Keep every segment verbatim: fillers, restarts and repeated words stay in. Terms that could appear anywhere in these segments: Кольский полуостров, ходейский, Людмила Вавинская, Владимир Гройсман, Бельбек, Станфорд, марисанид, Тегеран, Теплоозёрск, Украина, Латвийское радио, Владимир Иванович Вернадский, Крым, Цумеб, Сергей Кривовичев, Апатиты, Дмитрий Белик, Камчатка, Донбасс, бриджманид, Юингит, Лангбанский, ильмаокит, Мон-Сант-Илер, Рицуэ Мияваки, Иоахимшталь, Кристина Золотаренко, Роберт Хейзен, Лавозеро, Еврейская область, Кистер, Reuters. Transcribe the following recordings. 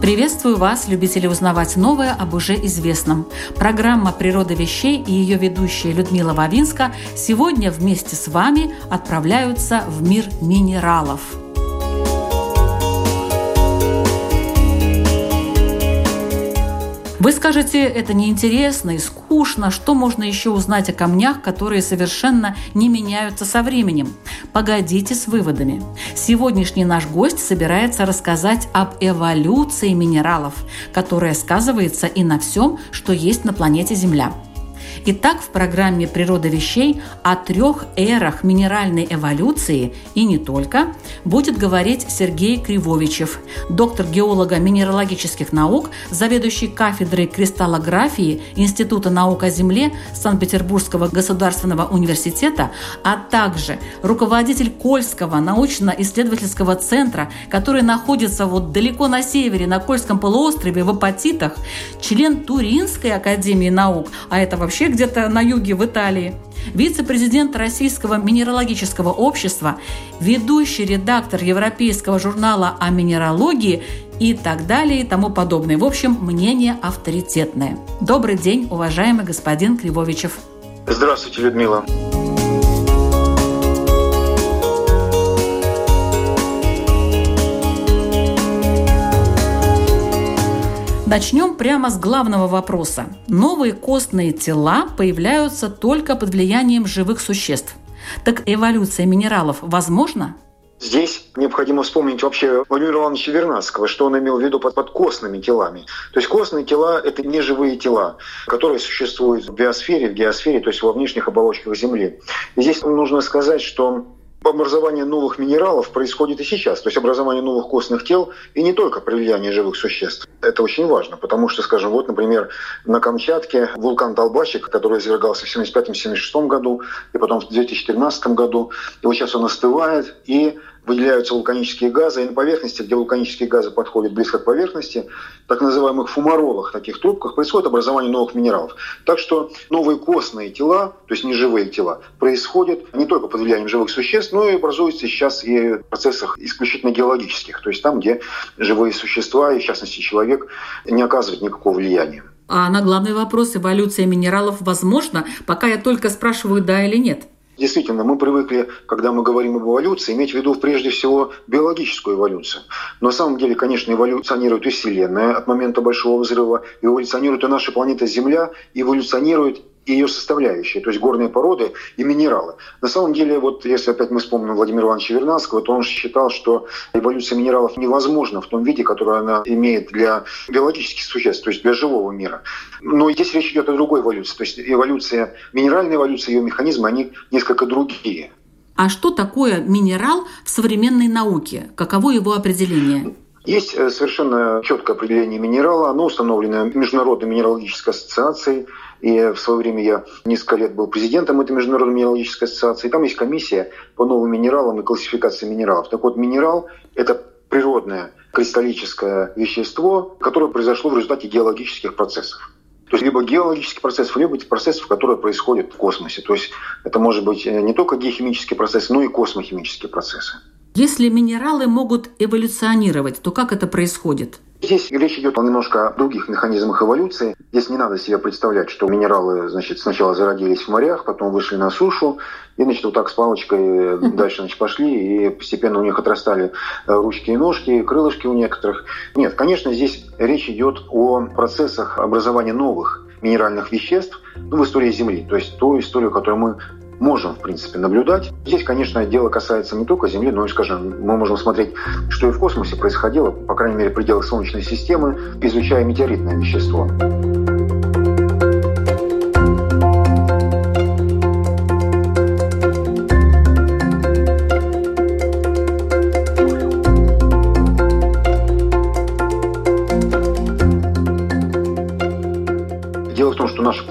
Приветствую вас, любители узнавать новое об уже известном. Программа «Природа вещей» и ее ведущая Людмила Вавинска сегодня вместе с вами отправляются в мир минералов. Вы скажете, это неинтересно и скучно, что можно еще узнать о камнях, которые совершенно не меняются со временем? Погодите с выводами. Сегодняшний наш гость собирается рассказать об эволюции минералов, которая сказывается и на всем, что есть на планете Земля. Итак, в программе «Природа вещей» о трех эрах минеральной эволюции и не только будет говорить Сергей Кривовичев, доктор геолого-минералогических наук, заведующий кафедрой кристаллографии Института наук о Земле Санкт-Петербургского государственного университета, а также руководитель Кольского научно-исследовательского центра, который находится вот далеко на севере, на Кольском полуострове, в Апатитах, член Туринской академии наук, а это вообще где-то на юге в Италии, вице-президент Российского минералогического общества, ведущий редактор европейского журнала о минералогии и так далее и тому подобное. В общем, мнение авторитетное. Добрый день, уважаемый господин Кривовичев. Здравствуйте, Людмила. Начнем прямо с главного вопроса. Новые костные тела появляются только под влиянием живых существ. Так эволюция минералов возможна? Здесь необходимо вспомнить вообще Владимира Ивановича Вернадского, что он имел в виду под, под костными телами. То есть костные тела – это неживые тела, которые существуют в биосфере, в геосфере, то есть во внешних оболочках Земли. И здесь нужно сказать, что образование новых минералов происходит и сейчас. То есть образование новых костных тел и не только при влиянии живых существ. Это очень важно, потому что, скажем, вот, например, на Камчатке вулкан Толбачик, который извергался в семьдесят пятом — семьдесят шестом году и потом в две тысячи тринадцатом году, и вот сейчас он остывает, и выделяются вулканические газы, и на поверхности, где вулканические газы подходят близко к поверхности, так называемых фумаролах, таких трубках, происходит образование новых минералов. Так что новые костные тела, то есть неживые тела, происходят не только под влиянием живых существ, но и образуются сейчас и в процессах исключительно геологических, то есть там, где живые существа, и в частности человек, не оказывают никакого влияния. А на главный вопрос, эволюция минералов возможна, пока я только спрашиваю, да или нет. Действительно, мы привыкли, когда мы говорим об эволюции, иметь в виду прежде всего биологическую эволюцию. Но на самом деле, конечно, эволюционирует и Вселенная от момента Большого взрыва, эволюционирует и наша планета Земля, эволюционирует и ее составляющие, то есть горные породы и минералы. На самом деле, вот если опять мы вспомним Владимира Ивановича Вернадского, то он считал, что эволюция минералов невозможна в том виде, который она имеет для биологических существ, то есть для живого мира. Но здесь речь идет о другой эволюции. То есть эволюция, минеральная эволюция, ее механизмы, они несколько другие. А что такое минерал в современной науке? Каково его определение? Есть совершенно четкое определение минерала, оно установлено Международной минералогической ассоциацией, и в свое время я несколько лет был президентом этой Международной минералогической ассоциации, и там есть комиссия по новым минералам и классификации минералов. Так вот, минерал – это природное кристаллическое вещество, которое произошло в результате геологических процессов. То есть либо геологических процессов, либо процессов, которые происходят в космосе. То есть это может быть не только геохимические процессы, но и космохимические процессы. Если минералы могут эволюционировать, то как это происходит? Здесь речь идет о немножко других механизмах эволюции. Здесь не надо себе представлять, что минералы, значит, сначала зародились в морях, потом вышли на сушу, и, значит, вот так с палочкой дальше, значит, пошли, и постепенно у них отрастали ручки и ножки, крылышки у некоторых. Нет, конечно, здесь речь идет о процессах образования новых минеральных веществ, ну, в истории Земли, то есть ту историю, которую мы можем, в принципе, наблюдать. Здесь, конечно, дело касается не только Земли, но и, скажем, мы можем смотреть, что и в космосе происходило, по крайней мере, в пределах Солнечной системы, изучая метеоритное вещество.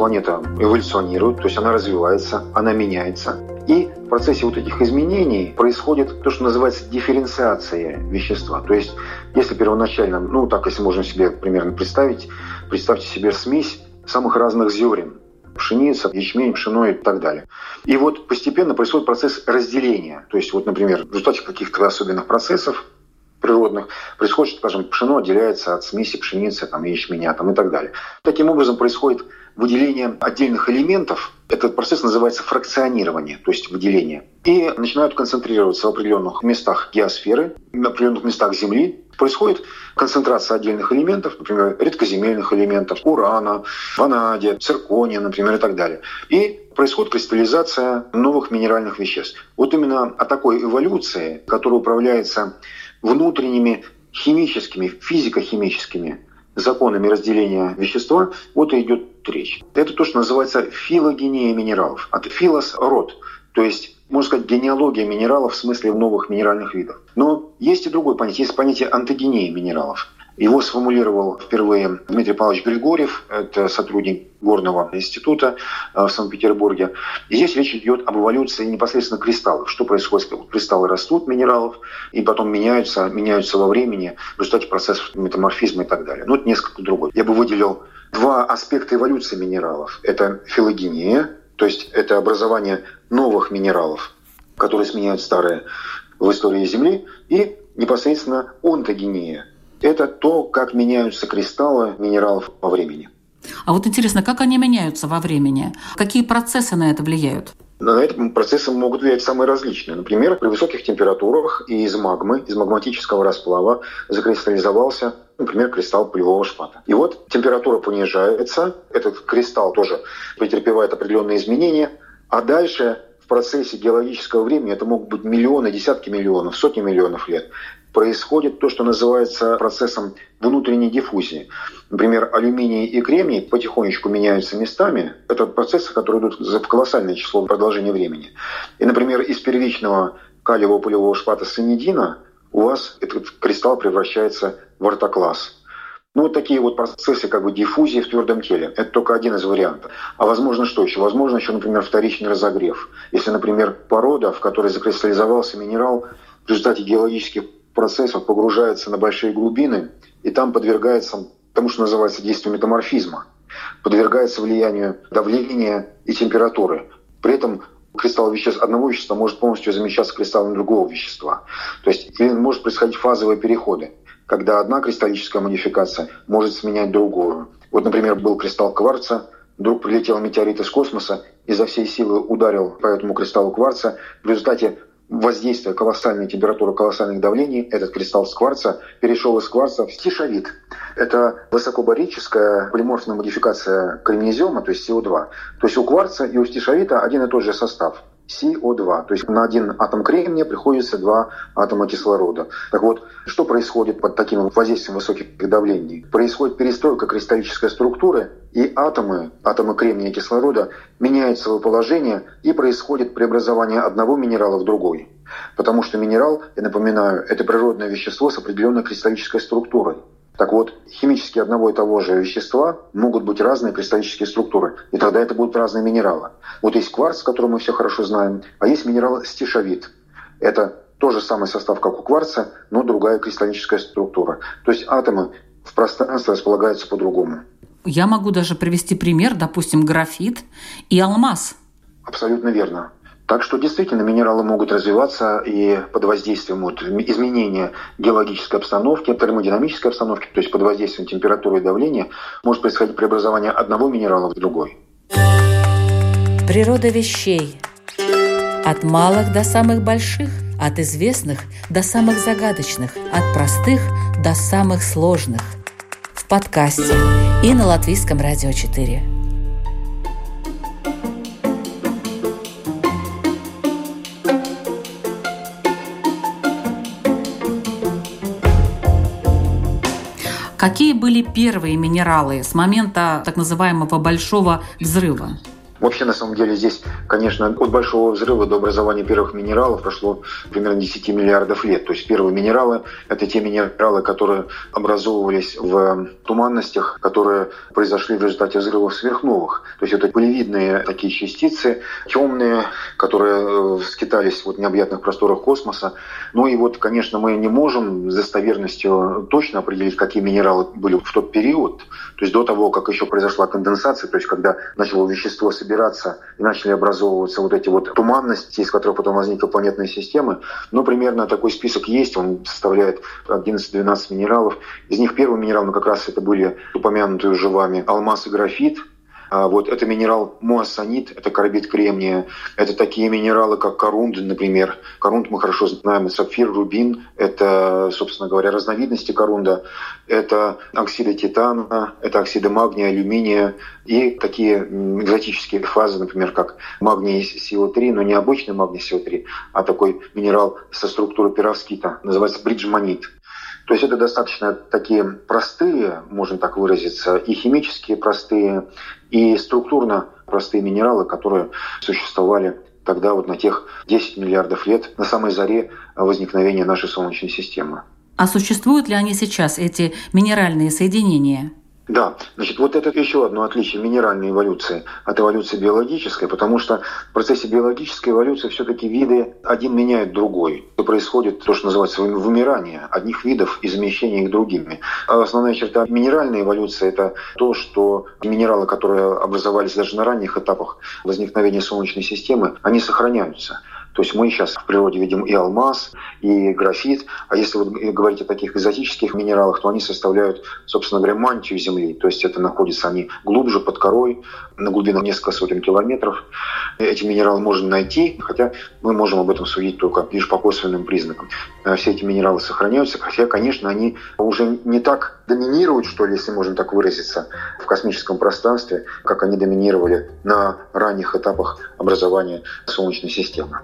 планета эволюционирует, то есть она развивается, она меняется. И в процессе вот этих изменений происходит то, что называется дифференциация вещества. То есть если первоначально, ну так, если можно себе примерно представить, представьте себе смесь самых разных зерен. Пшеница, ячмень, пшено и так далее. И вот постепенно происходит процесс разделения. То есть, вот, например, в результате каких-то особенных процессов природных происходит, скажем, пшено отделяется от смеси пшеницы, там, ячменя там, и так далее. Таким образом происходит выделение отдельных элементов. Этот процесс называется фракционирование, то есть выделение. И начинают концентрироваться в определенных местах геосферы, в определенных местах Земли. Происходит концентрация отдельных элементов, например, редкоземельных элементов, урана, ванадия, циркония, например, и так далее. И происходит кристаллизация новых минеральных веществ. Вот именно о такой эволюции, которая управляется внутренними химическими, физико-химическими законами разделения вещества, вот и идет речь. Это то, что называется филогения минералов. От филос – род, то есть, можно сказать, генеалогия минералов в смысле новых минеральных видов. Но есть и другое понятие, есть понятие онтогении минералов. Его сформулировал впервые Дмитрий Павлович Григорьев, это сотрудник Горного института в Санкт-Петербурге. И здесь речь идет об эволюции непосредственно кристаллов. Что происходит? Кристаллы растут, минералов, и потом меняются, меняются во времени в результате процессов метаморфизма и так далее. Но это несколько другое. Я бы выделил два аспекта эволюции минералов. Это филогения, то есть это образование новых минералов, которые сменяют старые в истории Земли, и непосредственно онтогения. Это то, как меняются кристаллы минералов во времени. А вот интересно, как они меняются во времени? Какие процессы на это влияют? На это процессы могут влиять самые различные. Например, при высоких температурах из магмы, из магматического расплава закристаллизовался, например, кристалл полевого шпата. И вот температура понижается, этот кристалл тоже претерпевает определенные изменения, а дальше в процессе геологического времени, это могут быть миллионы, десятки миллионов, сотни миллионов лет, происходит то, что называется процессом внутренней диффузии. Например, алюминий и кремний потихонечку меняются местами. Это процессы, которые идут за колоссальное число продолжения времени. И, например, из первичного калиевого полевого шпата санидина у вас этот кристалл превращается в ортоклаз. Ну, вот такие вот процессы как бы диффузии в твердом теле. Это только один из вариантов. А возможно что еще? Возможно еще, например, вторичный разогрев. Если, например, порода, в которой закристаллизовался минерал, в результате геологических процессов погружается на большие глубины, и там подвергается тому, что называется действию метаморфизма, подвергается влиянию давления и температуры. При этом кристалл веществ одного вещества может полностью замещаться кристаллом другого вещества. То есть может происходить фазовые переходы, когда одна кристаллическая модификация может сменять другую. Вот, например, был кристалл кварца, вдруг прилетел метеорит из космоса и за всей силы ударил по этому кристаллу кварца. В результате воздействие колоссальной температуры, колоссальных давлений, этот кристалл с кварца перешел из кварца в стишавит. Это высокобарическая полиморфная модификация кремнезиома, то есть си о два. То есть у кварца и у стишавита один и тот же состав си о два. То есть на один атом кремния приходится два атома кислорода. Так вот, что происходит под таким воздействием высоких давлений? Происходит перестройка кристаллической структуры, и атомы, атомы кремния и кислорода меняют свое положение, и происходит преобразование одного минерала в другой. Потому что минерал, я напоминаю, это природное вещество с определенной кристаллической структурой. Так вот, химически одного и того же вещества могут быть разные кристаллические структуры, и тогда это будут разные минералы. Вот есть кварц, который мы все хорошо знаем, а есть минерал стишавит. Это тот же самый состав, как у кварца, но другая кристаллическая структура. То есть атомы в пространстве располагаются по-другому. Я могу даже привести пример, допустим, графит и алмаз. Абсолютно верно. Так что действительно минералы могут развиваться и под воздействием вот, изменения геологической обстановки, термодинамической обстановки, то есть под воздействием температуры и давления, может происходить преобразование одного минерала в другой. Природа вещей. От малых до самых больших, от известных до самых загадочных, от простых до самых сложных. В подкасте и на Латвийском радио четыре. Какие были первые минералы с момента так называемого Большого взрыва? Вообще, на самом деле, здесь Конечно, от Большого взрыва до образования первых минералов прошло примерно десять миллиардов лет. То есть первые минералы – это те минералы, которые образовывались в туманностях, которые произошли в результате взрывов сверхновых. То есть это пылевидные такие частицы, темные, которые скитались в необъятных просторах космоса. Ну и вот, конечно, мы не можем с достоверностью точно определить, какие минералы были в тот период, то есть до того, как еще произошла конденсация, то есть когда начало вещество собираться и начали образовываться вот эти вот туманности, из которых потом возникла планетная система. Но примерно такой список есть, он составляет одиннадцать-двенадцать минералов. Из них первый минерал, ну как раз это были упомянутые уже вами алмаз и графит. Вот это минерал марисанид, это карбид кремния, это такие минералы, как корунд, например. Корунд мы хорошо знаем, сапфир, рубин, это, собственно говоря, разновидности корунда. Это оксиды титана, это оксиды магния, алюминия и такие экзотические фазы, например, как магний эс о три, но не обычный магний эс о три, а такой минерал со структурой перовскита, называется бриджманид. То есть это достаточно такие простые, можно так выразиться, и химически простые, и структурно простые минералы, которые существовали тогда вот на тех десять миллиардов лет, на самой заре возникновения нашей Солнечной системы. А существуют ли они сейчас, эти минеральные соединения? Да, значит, вот это еще одно отличие минеральной эволюции от эволюции биологической, потому что в процессе биологической эволюции все-таки виды один меняют другой. И происходит то, что называется вымирание одних видов и замещение их другими. А основная черта минеральной эволюции – это то, что минералы, которые образовались даже на ранних этапах возникновения Солнечной системы, они сохраняются. То есть мы сейчас в природе видим и алмаз, и графит. А если вы говорите о таких экзотических минералах, то они составляют, собственно говоря, мантию Земли. То есть это находятся они глубже, под корой, на глубинах несколько сотен километров. Эти минералы можно найти, хотя мы можем об этом судить только лишь по косвенным признакам. Все эти минералы сохраняются, хотя, конечно, они уже не так доминируют, что ли, если можно так выразиться, в космическом пространстве, как они доминировали на ранних этапах образования Солнечной системы.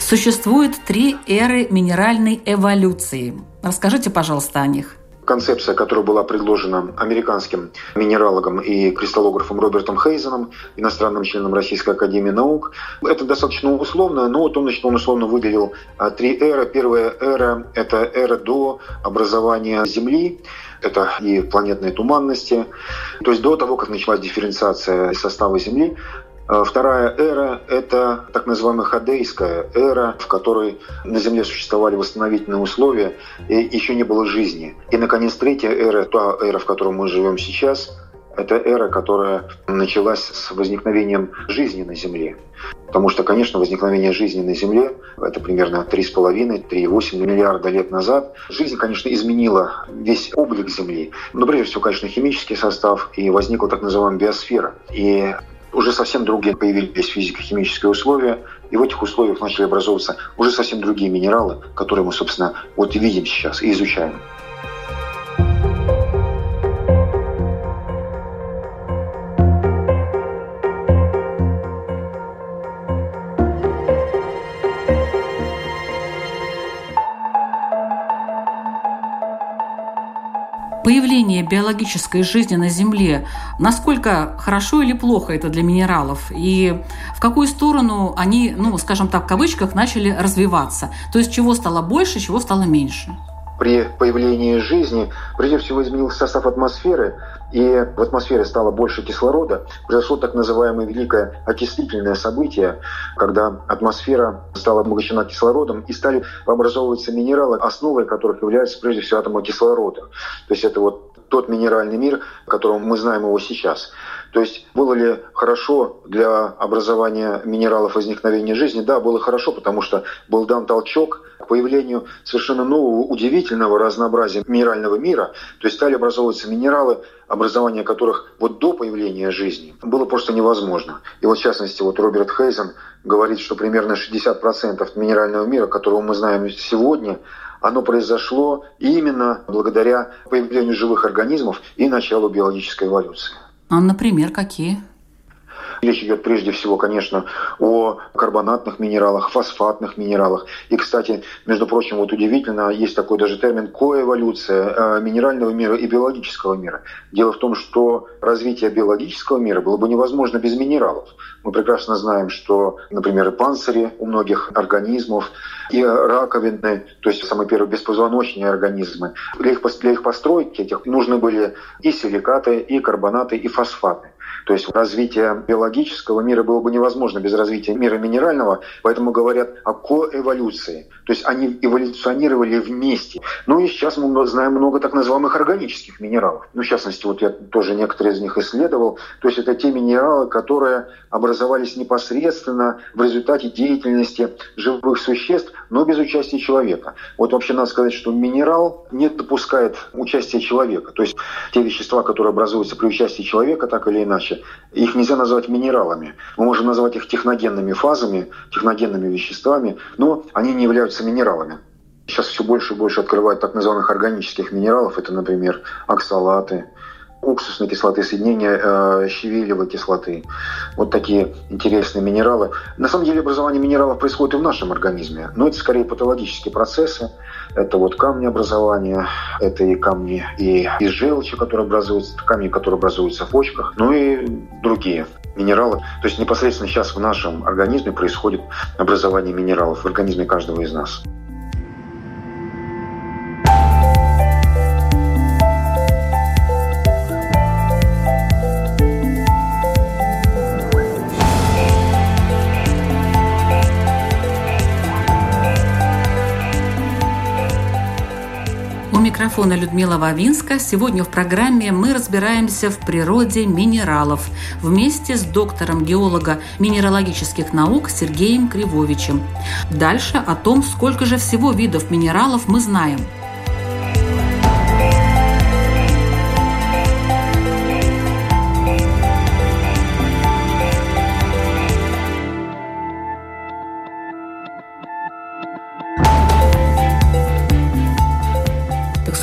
Существует три эры минеральной эволюции. Расскажите, пожалуйста, о них. Концепция, которая была предложена американским минералогом и кристаллографом Робертом Хейзеном, иностранным членом Российской академии наук. Это достаточно условно, но вот он, значит, он условно выделил три эры. Первая эра – это эра до образования Земли, это и планетные туманности, то есть до того, как началась дифференциация состава Земли. Вторая эра – это так называемая ходейская эра, в которой на Земле существовали восстановительные условия и еще не было жизни. И, наконец, третья эра – та эра, в которой мы живем сейчас – это эра, которая началась с возникновением жизни на Земле. Потому что, конечно, возникновение жизни на Земле – это примерно три с половиной — три и восемь десятых миллиарда лет назад. Жизнь, конечно, изменила весь облик Земли. Но, прежде всего, конечно, химический состав, и возникла так называемая биосфера. И уже совсем другие появились физико-химические условия, и в этих условиях начали образовываться уже совсем другие минералы, которые мы, собственно, вот и видим сейчас и изучаем. Появление биологической жизни на Земле, насколько хорошо или плохо это для минералов? И в какую сторону они, ну, скажем так, в кавычках, начали развиваться? То есть чего стало больше, чего стало меньше? При появлении жизни, прежде всего, изменился состав атмосферы, и в атмосфере стало больше кислорода. Произошло так называемое великое окислительное событие, когда атмосфера стала обогащена кислородом, и стали образовываться минералы, основой которых являются, прежде всего, атомы кислорода. То есть это вот тот минеральный мир, которым мы знаем его сейчас. То есть было ли хорошо для образования минералов возникновения жизни? Да, было хорошо, потому что был дан толчок к появлению совершенно нового, удивительного разнообразия минерального мира. То есть стали образовываться минералы, образование которых вот до появления жизни было просто невозможно. И вот в частности вот Роберт Хейзен говорит, что примерно шестьдесят процентов минерального мира, которого мы знаем сегодня, оно произошло именно благодаря появлению живых организмов и началу биологической эволюции. А, например, какие? Речь идет прежде всего, конечно, о карбонатных минералах, фосфатных минералах. И, кстати, между прочим, вот удивительно, есть такой даже термин коэволюция минерального мира и биологического мира. Дело в том, что развитие биологического мира было бы невозможно без минералов. Мы прекрасно знаем, что, например, и панцири у многих организмов, и раковины, то есть самые первые беспозвоночные организмы. Для их, для их постройки этих нужны были и силикаты, и карбонаты, и фосфаты. То есть развитие биологического мира было бы невозможно без развития мира минерального, поэтому говорят о коэволюции. То есть они эволюционировали вместе. Ну и сейчас мы знаем много так называемых органических минералов. Ну, в частности, вот я тоже некоторые из них исследовал. То есть это те минералы, которые образовались непосредственно в результате деятельности живых существ, но без участия человека. Вот вообще надо сказать, что минерал не допускает участия человека. То есть те вещества, которые образуются при участии человека, так или иначе, их нельзя назвать минералами. Мы можем назвать их техногенными фазами, техногенными веществами, но они не являются минералами. Сейчас все больше и больше открывают так называемых органических минералов. Это, например, оксалаты, уксусной кислоты, соединение э, щавелевой кислоты. Вот такие интересные минералы. На самом деле образование минералов происходит и в нашем организме, но это скорее патологические процессы. Это вот камнеобразование, это и камни и, и желчи, которые образуются, камни, которые образуются в почках, ну и другие минералы. То есть непосредственно сейчас в нашем организме происходит образование минералов в организме каждого из нас. Микрофона Людмила Вавинска. Сегодня в программе мы разбираемся в природе минералов вместе с доктором геолога минералогических наук Сергеем Кривовичем. Дальше о том, сколько же всего видов минералов мы знаем.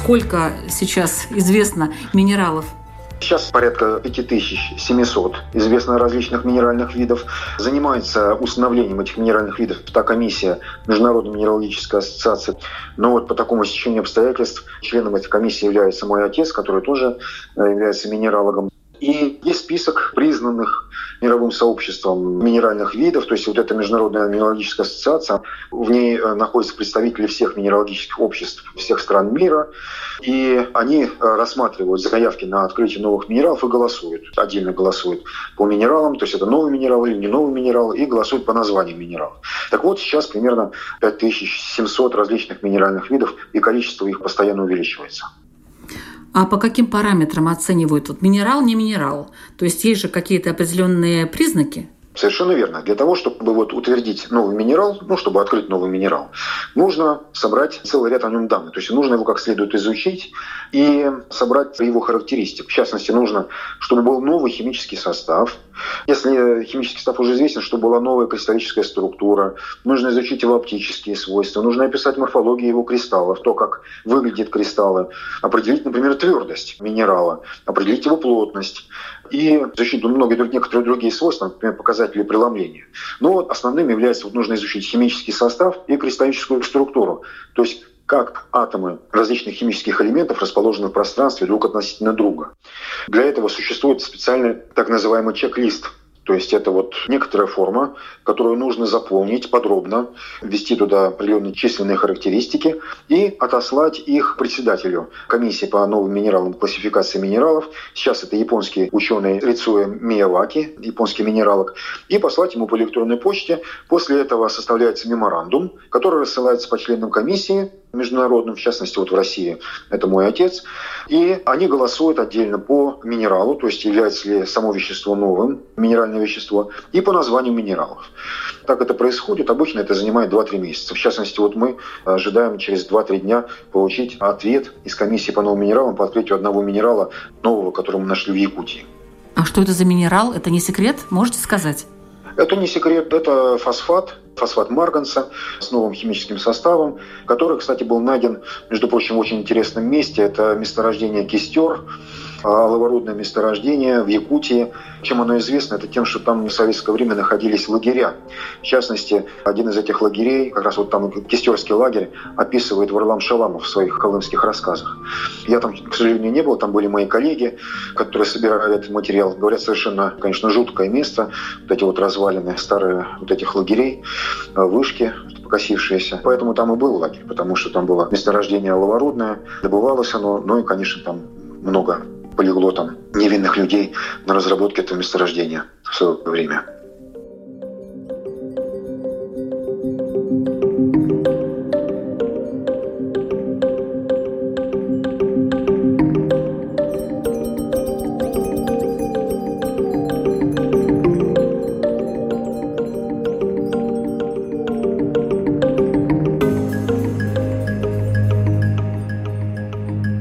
Сколько сейчас известно минералов? Сейчас порядка пять тысяч семьсот известно различных минеральных видов. Занимается установлением этих минеральных видов та комиссия Международной минералогической ассоциации. Но вот по такому стечению обстоятельств членом этой комиссии является мой отец, который тоже является минералогом. И есть список признанных мировым сообществом минеральных видов, то есть вот эта Международная минералогическая ассоциация, в ней находятся представители всех минералогических обществ всех стран мира, и они рассматривают заявки на открытие новых минералов и голосуют, отдельно голосуют по минералам, то есть это новый минерал или не новый минерал, и голосуют по названию минералов. Так вот, сейчас примерно пять тысяч семьсот различных минеральных видов, и количество их постоянно увеличивается. А по каким параметрам оценивают вот минерал, не минерал? То есть есть же какие-то определенные признаки? Совершенно верно. Для того, чтобы вот утвердить новый минерал, ну, чтобы открыть новый минерал, нужно собрать целый ряд о нем данных. То есть нужно его как следует изучить и собрать его характеристик. В частности, нужно, чтобы был новый химический состав. Если химический состав уже известен, чтобы была новая кристаллическая структура, нужно изучить его оптические свойства, нужно описать морфологию его кристаллов, то, как выглядят кристаллы, определить, например, твердость минерала, определить его плотность и изучить многие некоторые другие свойства, например, показать или преломления. Но вот основным является, вот нужно изучить химический состав и кристаллическую структуру. То есть как атомы различных химических элементов расположены в пространстве друг относительно друга. Для этого существует специальный так называемый чек-лист. То есть это вот некоторая форма, которую нужно заполнить подробно, ввести туда определенные численные характеристики и отослать их председателю комиссии по новым минералам, классификации минералов. Сейчас это японский ученый Рицуэ Мияваки, японский минералог, и послать ему по электронной почте. После этого составляется меморандум, который рассылается по членам комиссии международным, в частности, вот в России, это мой отец, и они голосуют отдельно по минералу, то есть является ли само вещество новым, минеральное вещество, и по названию минералов. Так это происходит, обычно это занимает два-три месяца. В частности, вот мы ожидаем через два-три дня получить ответ из комиссии по новым минералам по открытию одного минерала нового, который мы нашли в Якутии. А что это за минерал? Это не секрет? Можете сказать? Это не секрет, это фосфат, фосфат марганца с новым химическим составом, который, кстати, был найден, между прочим, в очень интересном месте. Это месторождение Кистер лаворудное месторождение в Якутии. Чем оно известно? Это тем, что там в советское время находились лагеря. В частности, один из этих лагерей, как раз вот там Кистерский лагерь, описывает Варлам Шаламов в своих колымских рассказах. Я там, к сожалению, не был, там были мои коллеги, которые собирали этот материал. Говорят, совершенно, конечно, жуткое место. Вот эти вот развалины старые вот этих лагерей, вышки покосившиеся. Поэтому там и был лагерь, потому что там было месторождение лаворудное, добывалось оно, ну и, конечно, там много полегло там невинных людей на разработке этого месторождения в свое время.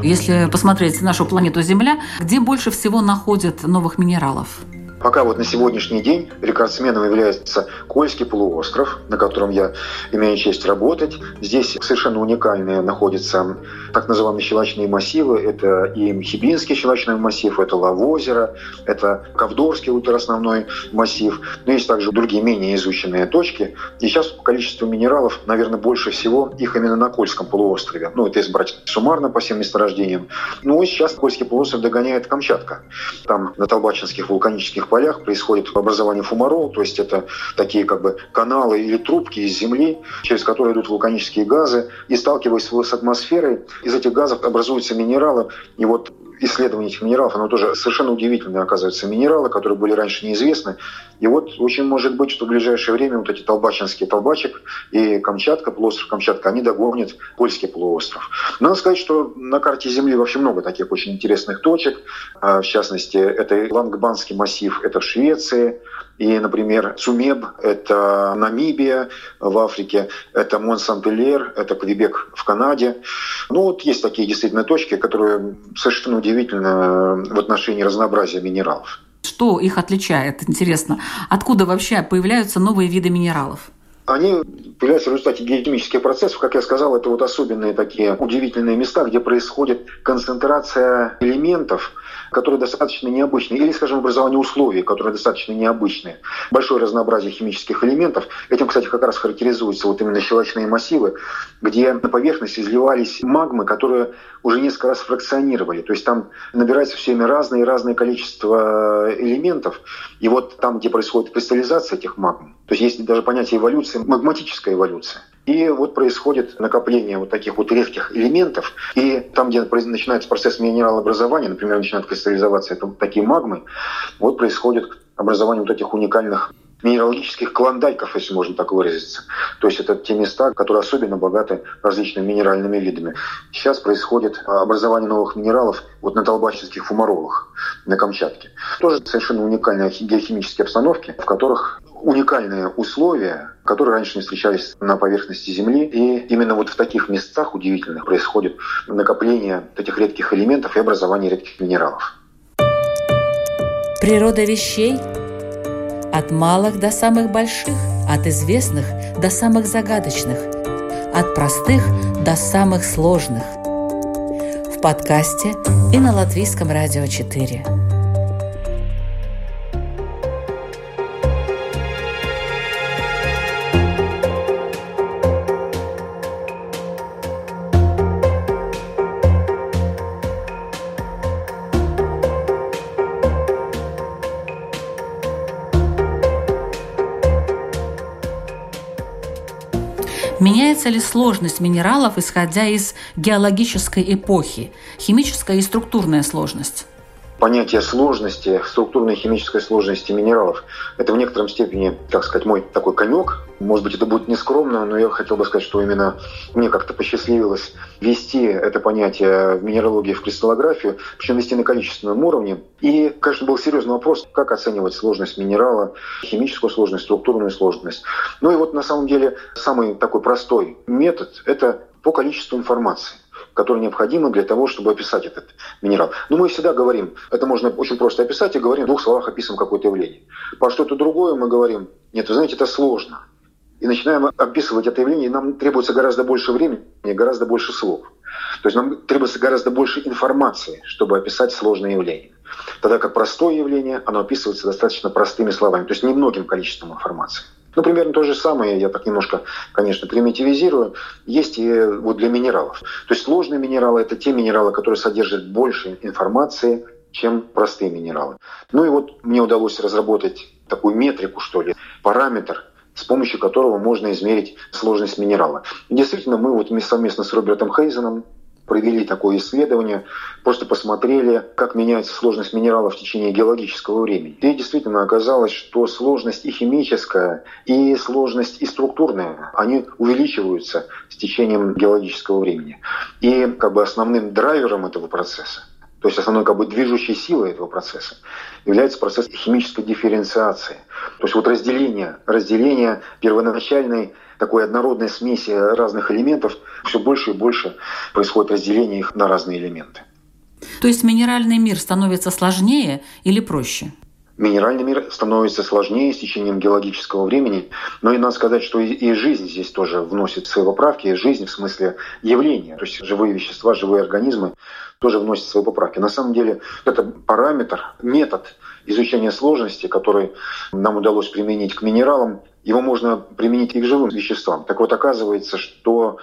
Если посмотреть нашу планету Земля, где больше всего находят новых минералов? Пока вот на сегодняшний день рекордсменом является Кольский полуостров, на котором я имею честь работать. Здесь совершенно уникальные находятся так называемые щелочные массивы. Это и Хибинский щелочной массив, это Лавозеро, это Ковдорский ультраосновной массив. Но есть также другие менее изученные точки. И сейчас количество минералов, наверное, больше всего их именно на Кольском полуострове. Ну, это если брать суммарно по всем месторождениям. Ну, и сейчас Кольский полуостров догоняет Камчатка. Там на Толбачинских вулканических полях происходит образование фумарол, то есть это такие как бы каналы или трубки из земли, через которые идут вулканические газы, и сталкиваясь с атмосферой, из этих газов образуются минералы, и вот исследование этих минералов, оно тоже совершенно удивительно, оказывается, минералы, которые были раньше неизвестны. И вот очень может быть, что в ближайшее время вот эти толбачинские, Толбачик и Камчатка, полуостров Камчатка, они догонят Кольский полуостров. Но надо сказать, что на карте Земли вообще много таких очень интересных точек. В частности, это Лангбанский массив, это в Швеции. И, например, Цумеб, это Намибия в Африке, это Мон-Сант-Илер, это Квебек в Канаде. Ну вот есть такие действительно точки, которые совершенно удивительны в отношении разнообразия минералов. Что их отличает, интересно? Откуда вообще появляются новые виды минералов? Они появляются в результате геохимических процессов. Как я сказал, это вот особенные такие удивительные места, где происходит концентрация элементов, которые достаточно необычные, или, скажем, образование условий, которые достаточно необычные. Большое разнообразие химических элементов. Этим, кстати, как раз характеризуются вот именно щелочные массивы, где на поверхность изливались магмы, которые уже несколько раз фракционировали. То есть там набирается все время разное и разное количество элементов. И вот там, где происходит кристаллизация этих магм, то есть есть даже понятие эволюции, магматическая эволюция. И вот происходит накопление вот таких вот редких элементов. И там, где начинается процесс минералообразования, например, начинают кристаллизоваться это такие магмы, вот происходит образование вот этих уникальных минералогических клондайков, если можно так выразиться. То есть это те места, которые особенно богаты различными минеральными видами. Сейчас происходит образование новых минералов вот на толбачинских фумаролах на Камчатке. Тоже совершенно уникальные геохимические обстановки, в которых уникальные условия, которые раньше не встречались на поверхности Земли. И именно вот в таких местах удивительных происходит накопление этих редких элементов и образование редких минералов. Природа вещей. От малых до самых больших, от известных до самых загадочных, от простых до самых сложных. В подкасте и на Латвийском радио четыре. Меняется ли сложность минералов, исходя из геологической эпохи, химическая и структурная сложность? Понятие сложности, структурной и химической сложности минералов – это в некотором степени, так сказать, мой такой конек. Может быть, это будет нескромно, но я хотел бы сказать, что именно мне как-то посчастливилось ввести это понятие в минералогию, в кристаллографию, причем ввести на количественном уровне. И, конечно, был серьезный вопрос, как оценивать сложность минерала, химическую сложность, структурную сложность. Ну и вот на самом деле самый такой простой метод – это по количеству информации, которые необходимы для того, чтобы описать этот минерал. Но мы всегда говорим, это можно очень просто описать, и говорим в двух словах описываем какое-то явление. По что-то другое мы говорим, нет, вы знаете, это сложно. и начинаем описывать это явление, и нам требуется гораздо больше времени, гораздо больше слов. То есть нам требуется гораздо больше информации, чтобы описать сложное явление. Тогда как простое явление, оно описывается достаточно простыми словами, то есть немногим количеством информации. Ну, примерно то же самое, я так немножко, конечно, примитивизирую, есть и вот для минералов. То есть сложные минералы – это те минералы, которые содержат больше информации, чем простые минералы. Ну и вот мне удалось разработать такую метрику, что ли, параметр, с помощью которого можно измерить сложность минерала. И действительно, мы вот совместно с Робертом Хейзеном провели такое исследование, просто посмотрели, как меняется сложность минерала в течение геологического времени. И действительно оказалось, что сложность и химическая, и сложность и структурная, они увеличиваются с течением геологического времени. И как бы основным драйвером этого процесса, то есть основной как бы движущей силой этого процесса, является процесс химической дифференциации. То есть вот разделение, разделение первоначальной такой однородной смеси разных элементов, все больше и больше происходит разделение их на разные элементы. То есть минеральный мир становится сложнее или проще? Минеральный мир становится сложнее с течением геологического времени, но и надо сказать, что и жизнь здесь тоже вносит свои поправки, и жизнь в смысле явления, то есть живые вещества, живые организмы тоже вносят свои поправки. На самом деле это параметр, метод изучения сложности, который нам удалось применить к минералам, его можно применить и к живым веществам. Так вот, оказывается, что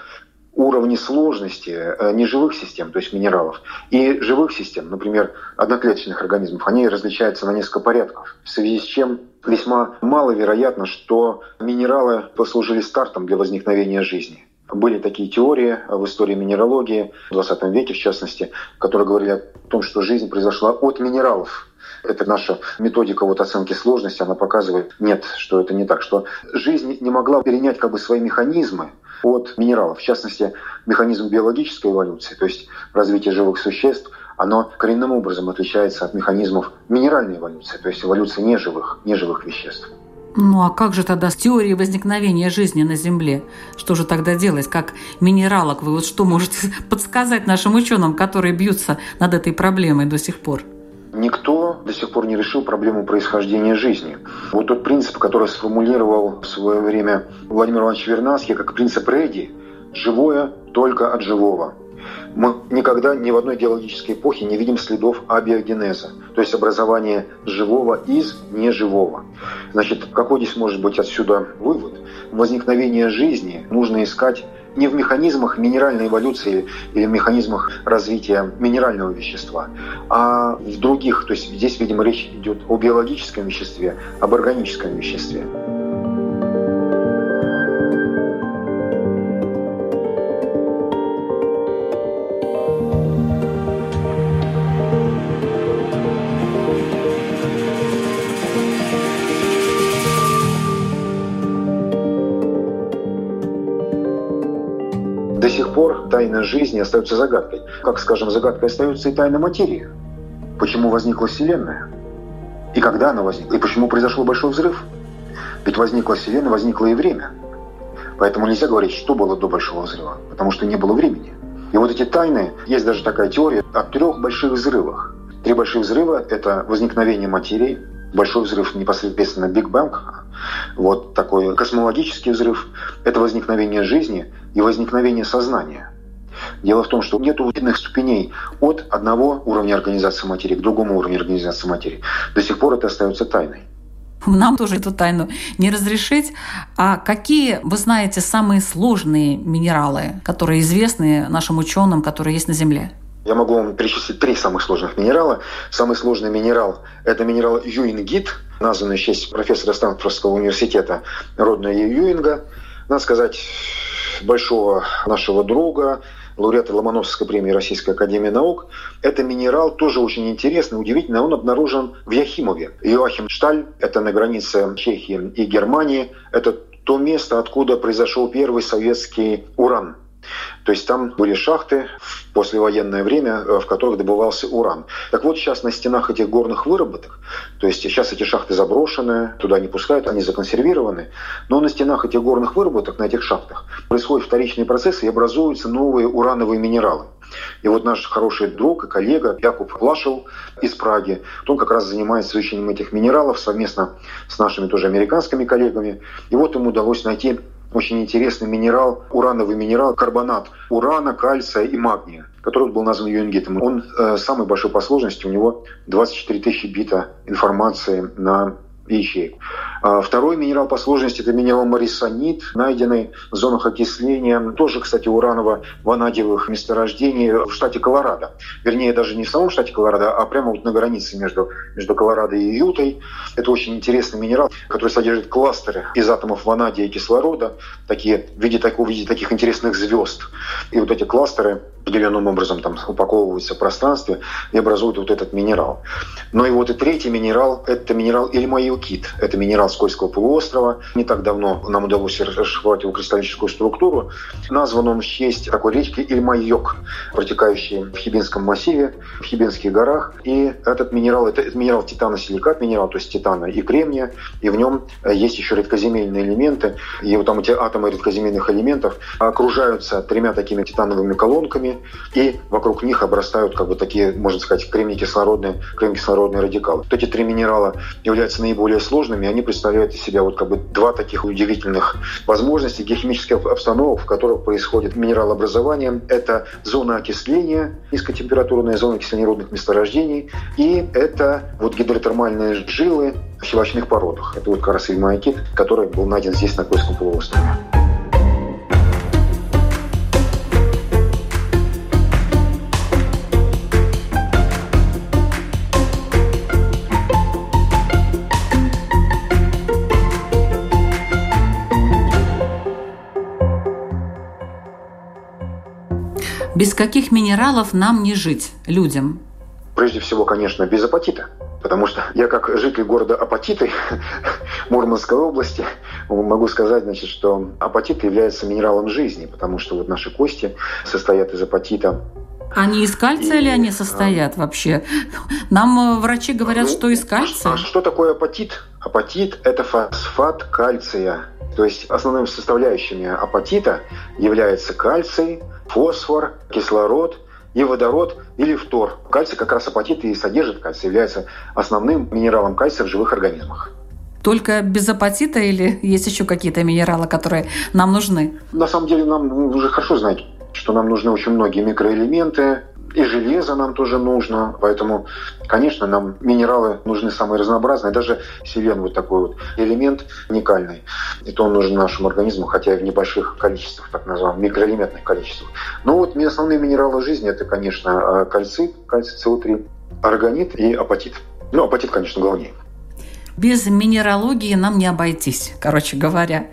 уровни сложности неживых систем, то есть минералов, и живых систем, например, одноклеточных организмов, они различаются на несколько порядков, в связи с чем весьма маловероятно, что минералы послужили стартом для возникновения жизни. Были такие теории в истории минералогии, в двадцатом веке в частности, которые говорили о том, что жизнь произошла от минералов. Это наша методика вот оценки сложности, она показывает, нет, что это не так, что жизнь не могла перенять как бы свои механизмы от минералов, в частности, механизм биологической эволюции, то есть развитие живых существ, оно коренным образом отличается от механизмов минеральной эволюции, то есть эволюции неживых, неживых веществ. Ну а как же тогда с теорией возникновения жизни на Земле? Что же тогда делать? Как минералог вы вот что можете подсказать нашим ученым, которые бьются над этой проблемой до сих пор? Никто до сих пор не решил проблему происхождения жизни. Вот тот принцип, который сформулировал в свое время Владимир Иванович Вернадский, как принцип Реди – «живое только от живого». Мы никогда ни в одной геологической эпохе не видим следов абиогенеза, то есть образования живого из неживого. Значит, какой здесь может быть отсюда вывод? Возникновение жизни нужно искать не в механизмах минеральной эволюции или в механизмах развития минерального вещества, а в других. То есть здесь, видимо, речь идет о биологическом веществе, об органическом веществе. Тайна жизни остается загадкой. Как, скажем, загадкой остается и тайна материи. Почему возникла Вселенная? И когда она возникла? И почему произошел Большой взрыв? Ведь возникла Вселенная, возникло и время. Поэтому нельзя говорить, что было до Большого взрыва, потому что не было времени. И вот эти тайны, есть даже такая теория о трех больших взрывах. Три больших взрыва – это возникновение материи, Большой взрыв непосредственно Биг Бэнг, вот такой космологический взрыв – это возникновение жизни и возникновение сознания. Дело в том, что нет иных ступеней от одного уровня организации материи к другому уровню организации материи. До сих пор это остается тайной. Нам тоже эту тайну не разрешить. А какие, вы знаете, самые сложные минералы, которые известны нашим ученым, которые есть на Земле? Я могу вам перечислить три самых сложных минерала. Самый сложный минерал – это минерал Юингит, названный в честь профессора Станфордского университета родного Юинга. Надо сказать, большого нашего друга, лауреата Ломоносовской премии Российской академии наук. Это минерал тоже очень интересный, удивительный. Он обнаружен в Яхимове. Иоахимшталь – это на границе Чехии и Германии. Это то место, откуда произошел первый советский уран. То есть там были шахты в послевоенное время, в которых добывался уран. Так вот, сейчас на стенах этих горных выработок, то есть сейчас эти шахты заброшены, туда не пускают, они законсервированы, но на стенах этих горных выработок, на этих шахтах, происходят вторичные процессы и образуются новые урановые минералы. И вот наш хороший друг и коллега Якуб Лашил из Праги, он как раз занимается изучением этих минералов совместно с нашими тоже американскими коллегами. И вот ему удалось найти очень интересный минерал, урановый минерал, карбонат урана, кальция и магния, который был назван юингитом. Он э, самый большой по сложности, у него двадцать четыре тысячи бита информации на ячейку. А второй минерал по сложности – это минерал марисанид, найденный в зонах окисления, тоже, кстати, ураново-ванадиевых месторождений в штате Колорадо. Вернее, даже не в самом штате Колорадо, а прямо вот на границе между, между Колорадо и Ютой. Это очень интересный минерал, который содержит кластеры из атомов ванадия и кислорода, такие, в, виде, в виде таких интересных звезд. И вот эти кластеры определенным образом там упаковываются в пространстве и образуют вот этот минерал. Но и вот и третий минерал – это минерал Ильмаил. Это минерал с Кольского полуострова. Не так давно нам удалось расшифровать его кристаллическую структуру. Назван он в честь такой речки Ильмайок, протекающей в Хибинском массиве, в Хибинских горах. И этот минерал, это минерал титана-силикат, минерал, то есть титана и кремния. И в нем есть еще редкоземельные элементы. И вот там эти атомы редкоземельных элементов окружаются тремя такими титановыми колонками. И вокруг них обрастают как бы такие, можно сказать, кремний-кислородные, кремний-кислородные радикалы. Вот эти три минерала являются наиболее более сложными, они представляют из себя вот как бы два таких удивительных возможностей геохимических обстановок, в которых происходит минералообразование. Это зона окисления, низкотемпературная зона окисления рудных месторождений, и это вот гидротермальные жилы в щелочных породах. Это вот как раз ильмаокит, который был найден здесь, на Кольском полуострове. Без каких минералов нам не жить, людям? Прежде всего, конечно, без апатита. Потому что я, как житель города Апатиты, Мурманской области, могу сказать, значит, что апатит является минералом жизни, потому что вот наши кости состоят из апатита. Они из кальция и, ли они состоят а... вообще? Нам врачи говорят, ну, что из кальция. А что такое апатит? Апатит – это фосфат кальция. То есть основными составляющими апатита являются кальций, фосфор, кислород и водород или фтор. Кальций как раз апатит и содержит кальций, является основным минералом кальция в живых организмах. Только без апатита или есть еще какие-то минералы, которые нам нужны? На самом деле нам уже хорошо знать, что нам нужны очень многие микроэлементы, и железо нам тоже нужно, поэтому, конечно, нам минералы нужны самые разнообразные, даже селен, вот такой вот элемент уникальный, и то он нужен нашему организму, хотя и в небольших количествах, так называемых микроэлементных количествах. Но вот основные минералы жизни – это, конечно, кальций, кальций С О три, органит и апатит. Ну, апатит, конечно, главнее. Без минералогии нам не обойтись, короче говоря.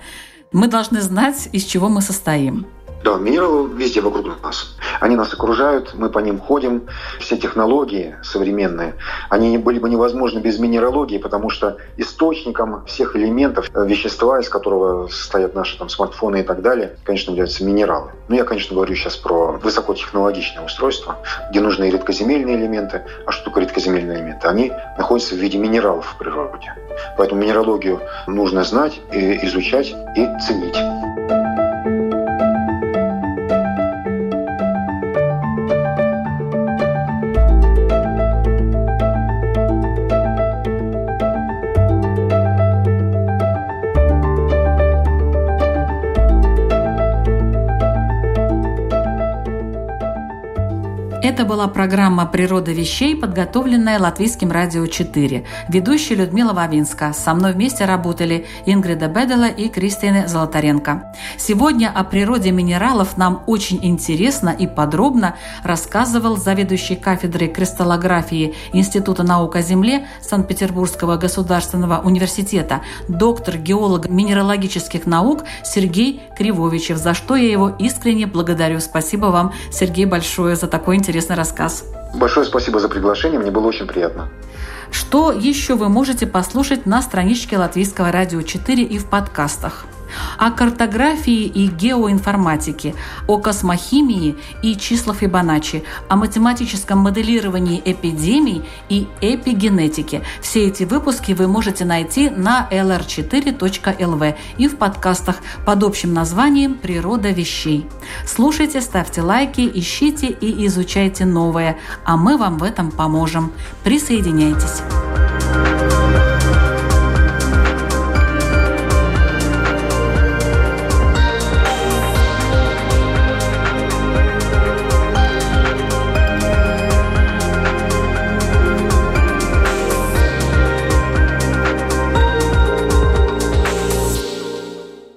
Мы должны знать, из чего мы состоим. Да, минералы везде вокруг нас. Они нас окружают, мы по ним ходим. Все технологии современные, они были бы невозможны без минералогии, потому что источником всех элементов, вещества, из которого состоят наши там, смартфоны и так далее, конечно, являются минералы. Но я, конечно, говорю сейчас про высокотехнологичное устройство, где нужны и редкоземельные элементы. А что такое редкоземельные элементы? Они находятся в виде минералов в природе. Поэтому минералогию нужно знать, и изучать и ценить. Это была программа «Природа вещей», подготовленная Латвийским радио четыре. Ведущая Людмила Вавинска. Со мной вместе работали Ингрида Бедела и Кристина Золотаренко. Сегодня о природе минералов нам очень интересно и подробно рассказывал заведующий кафедрой кристаллографии Института наук о Земле Санкт-Петербургского государственного университета, доктор геолог минералогических наук Сергей Кривовичев, за что я его искренне благодарю. Спасибо вам, Сергей, большое за такой интересный рассказ. Большое спасибо за приглашение, мне было очень приятно. Что еще вы можете послушать на страничке Латвийского радио четыре и в подкастах? о картографии и геоинформатике, о космохимии и числах Фибоначчи, о математическом моделировании эпидемий и эпигенетике. Все эти выпуски вы можете найти на эл эр четыре точка эл ви и в подкастах под общим названием «Природа вещей». Слушайте, ставьте лайки, ищите и изучайте новое, а мы вам в этом поможем. Присоединяйтесь!